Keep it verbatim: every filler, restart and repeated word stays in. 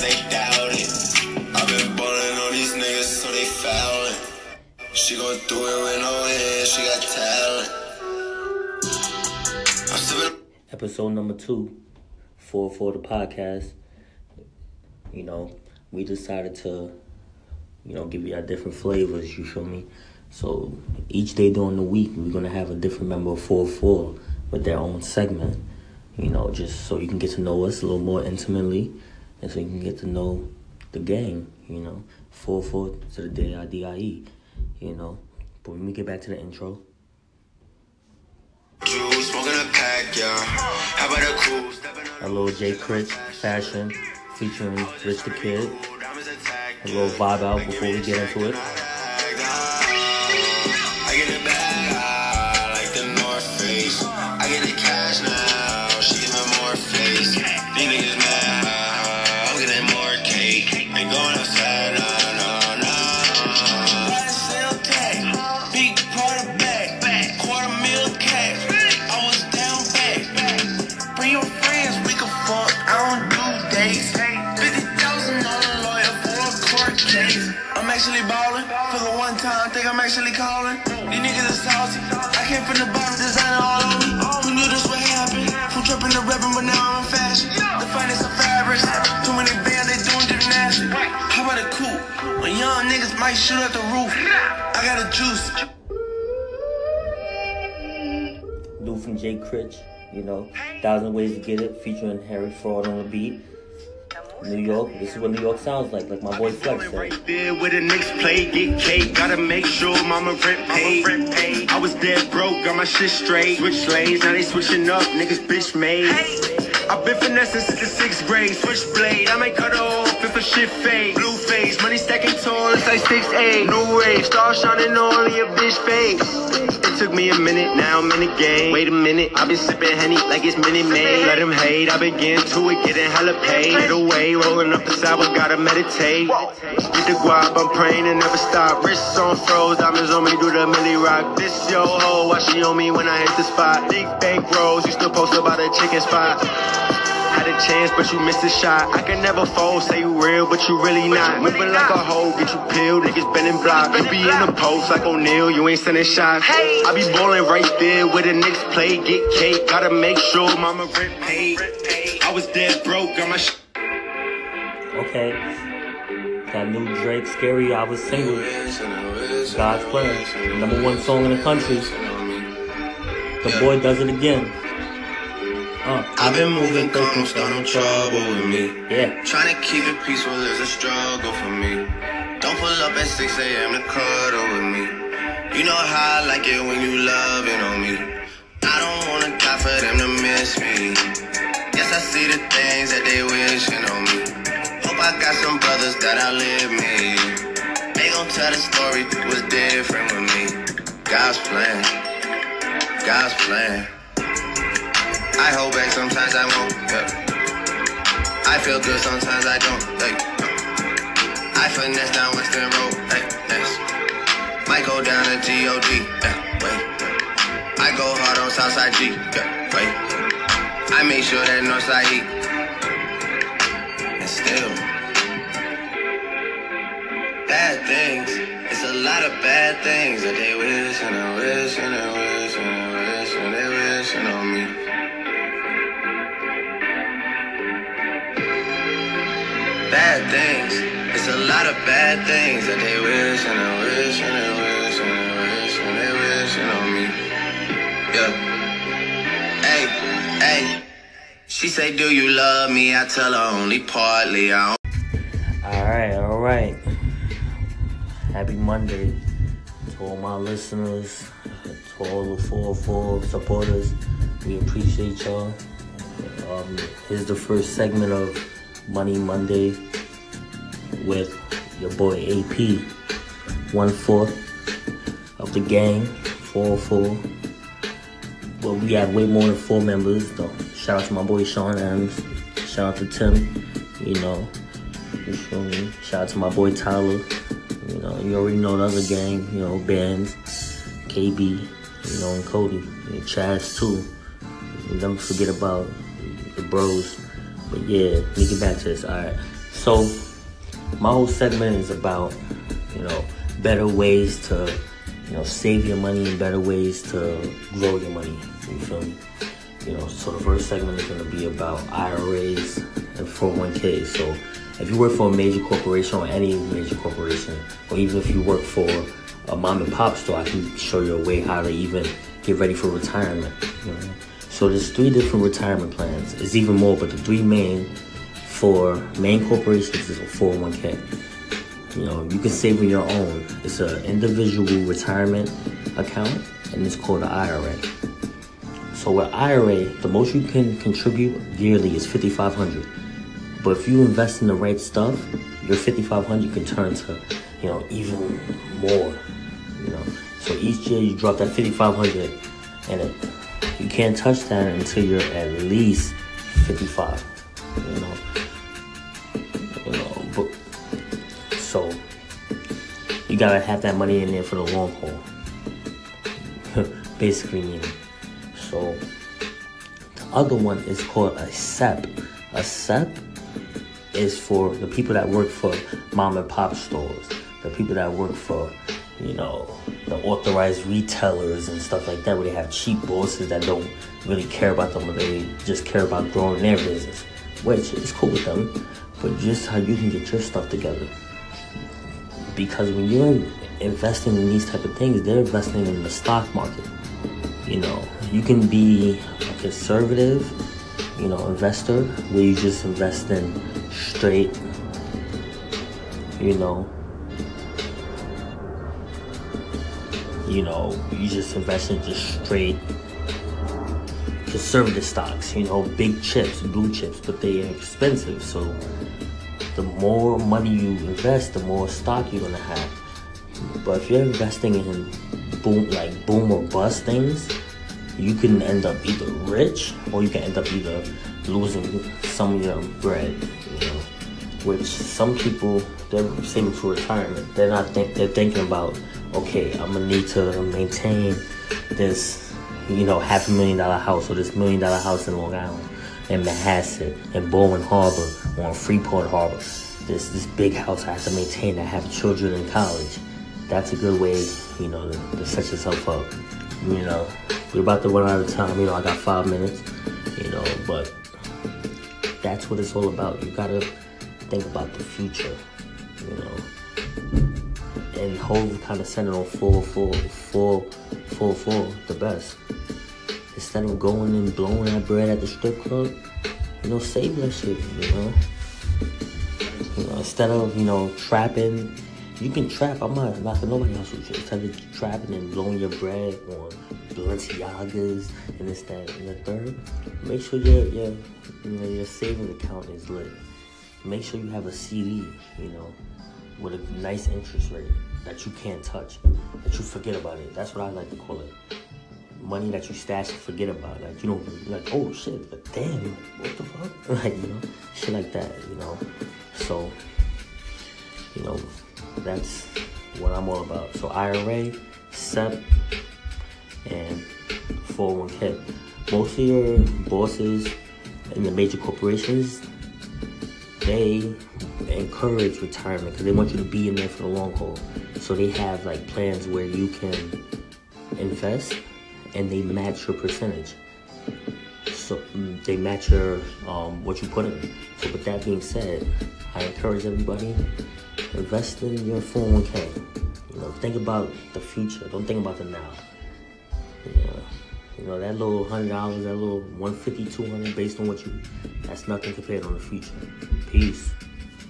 cause they doubt it. I've been ballin' on these niggas, so they foul it. She gon' do it with no head, she got talent. I'm sippin'. Episode number two, four four the podcast. You know, we decided to, you know, give you our different flavors, you feel me? So each day during the week, we're going to have a different member of four four with their own segment, you know, just so you can get to know us a little more intimately and so you can get to know the gang, you know, four four to the day I D I E, you know. But when we get back to the intro. A little Jay Critch fashion featuring Rich the Kid. A little vibe out before we get into it. I shoot at the roof. I got a juice. Do from Jay Critch, you know, Thousand Ways to Get It, featuring Harry Fraud on the beat. New York, this is what New York sounds like, like my boy Flex said. Right there with the next play, get cake, gotta make sure mama rent paid. I was dead broke, got my shit straight. Switch lanes, now they switching up, niggas bitch made. I've been finessing since the sixth grade. Switchblade, I might cut off if a shit fade. Blue face, money stacking tall, it's like six eight. New wave, star shining all in your bitch face. It took me a minute, now I'm in the game. Wait a minute, I've been sipping Henny like it's Minute Maid. Let them hate, I've been getting to it, getting hella paid. Get away. Rolling up the sidewalk, gotta meditate. Get the guap, I'm praying and never stop. Wrists on froze, diamonds on me, do the milli rock. This yo ho, why she on me when I hit the spot? Big bank rolls, you still post about a chicken spot. Had a chance, but you missed a shot. I can never fold, say you real, but you really not. Moving like a hoe, get you peeled, niggas been in block. You be in the post like O'Neal, you ain't sending shots. I be bowling right there with the next play, get cake. Gotta make sure mama rent paid. I was dead broke, got my sh- Okay, that new Drake, Scary, I Was Single, God's Plan, number one song in the country. The boy does it again. Uh, I've been moving calm, don't start no trouble with me. Yeah. Trying to keep it peaceful is a struggle for me. Don't pull up at six a.m. to cuddle with me. You know how I like it when you loving on me. I don't want to die for them to miss me. Yes, I see the things that they wishing on me. I got some brothers that outlive me. They gon' tell the story was different with me. God's plan, God's plan. I hold back sometimes I won't. Yeah. I feel good sometimes I don't. Like, yeah. I finesse down Western Road. Like, next. Might go down to G O D. Yeah, wait. I go hard on Southside G. Yeah, wait. I make sure that Northside heat. And still. Bad things, it's a lot of bad things that they wish and they wish and they wish and they wish and they wish on me. Bad things, it's a lot of bad things that they wish and they wish and they wish and they wish and they wish on me. Yeah. Hey, hey. She say, "Do you love me?" I tell her only partly. I don't. All right, all right. Happy Monday to all my listeners, to all the four four supporters. We appreciate y'all. Um, here's the first segment of Money Monday with your boy A P, one-fourth of the gang, four four. But we have way more than four members, though. Shout out to my boy Sean Adams. Shout out to Tim, you know. You feel me? Shout out to my boy Tyler. You know, you already know the other gang, you know, Bands, K B, you know, and Cody, and Chaz too. And don't forget about the bros. But yeah, let me get back to this. All right. So my whole segment is about, you know, better ways to, you know, save your money and better ways to grow your money. You feel me? You know, so the first segment is going to be about I R As and four oh one k. So if you work for a major corporation or any major corporation, or even if you work for a mom and pop store, I can show you a way how to even get ready for retirement. You know? So there's three different retirement plans. It's even more, but the three main for main corporations is a four oh one k. You know, you can save on your own. It's an individual retirement account, and it's called an I R A. So with I R A, the most you can contribute yearly is fifty-five hundred dollars. But if you invest in the right stuff, your fifty-five hundred dollars can turn to, you know, even more. You know, so each year you drop that fifty-five hundred dollars, and it, you can't touch that until you're at least fifty-five. You know. So, you gotta have that money in there for the long haul. Basically, meaning. So, the other one is called a S E P. A S E P is for the people that work for mom and pop stores, the people that work for, you know, the authorized retailers and stuff like that, where they have cheap bosses that don't really care about them, but they just care about growing their business, which is cool with them, but just how you can get your stuff together. Because when you're investing in these type of things, they're investing in the stock market. You know, you can be a conservative, you know, investor, where you just invest in straight, you know, you know, you just invest in just straight conservative stocks, you know, big chips, blue chips, but they are expensive, so the more money you invest, the more stock you're gonna have. But if you're investing in boom, like boom or bust things, you can end up either rich or you can end up either losing some of your bread. You know, which some people, they're saving for retirement. They're not think they're thinking about, okay, I'm gonna need to maintain this, you know, half a million dollar house or this million dollar house in Long Island, in Manhasset, in Bowen Harbor, or in Freeport Harbor. This this big house I have to maintain. I have children in college. That's a good way, you know, to, to set yourself up. You know, we're about to run out of time. You know, I got five minutes. You know, but that's what it's all about. You gotta think about the future. You know, and whole kind of centered on four, four, four, four, four, the best. Instead of going and blowing that bread at the strip club, you know, save that shit, you know? You know, instead of, you know, trapping, you can trap, I'm not knocking nobody else with you. Instead of trapping and blowing your bread on Balenciagas and this, that, and the third, make sure your, your, you know, your savings account is lit. Make sure you have a C D, you know, with a nice interest rate that you can't touch, that you forget about it. That's what I like to call it. Money that you stash and forget about, like, you don't, like, oh shit, but damn, what the fuck, like, you know, shit like that, you know. So, you know, that's what I'm all about. So I R A, S E P, and four oh one k. Most of your bosses in the major corporations, they encourage retirement because they want you to be in there for the long haul. So they have like plans where you can invest, and they match your percentage. So they match your, um, what you put in. So with that being said, I encourage everybody, invest in your four oh one k. You know, think about the future. Don't think about the now. You know, you know that little one hundred dollars, that little one fifty, two hundred, based on what you, that's nothing compared on the future. Peace.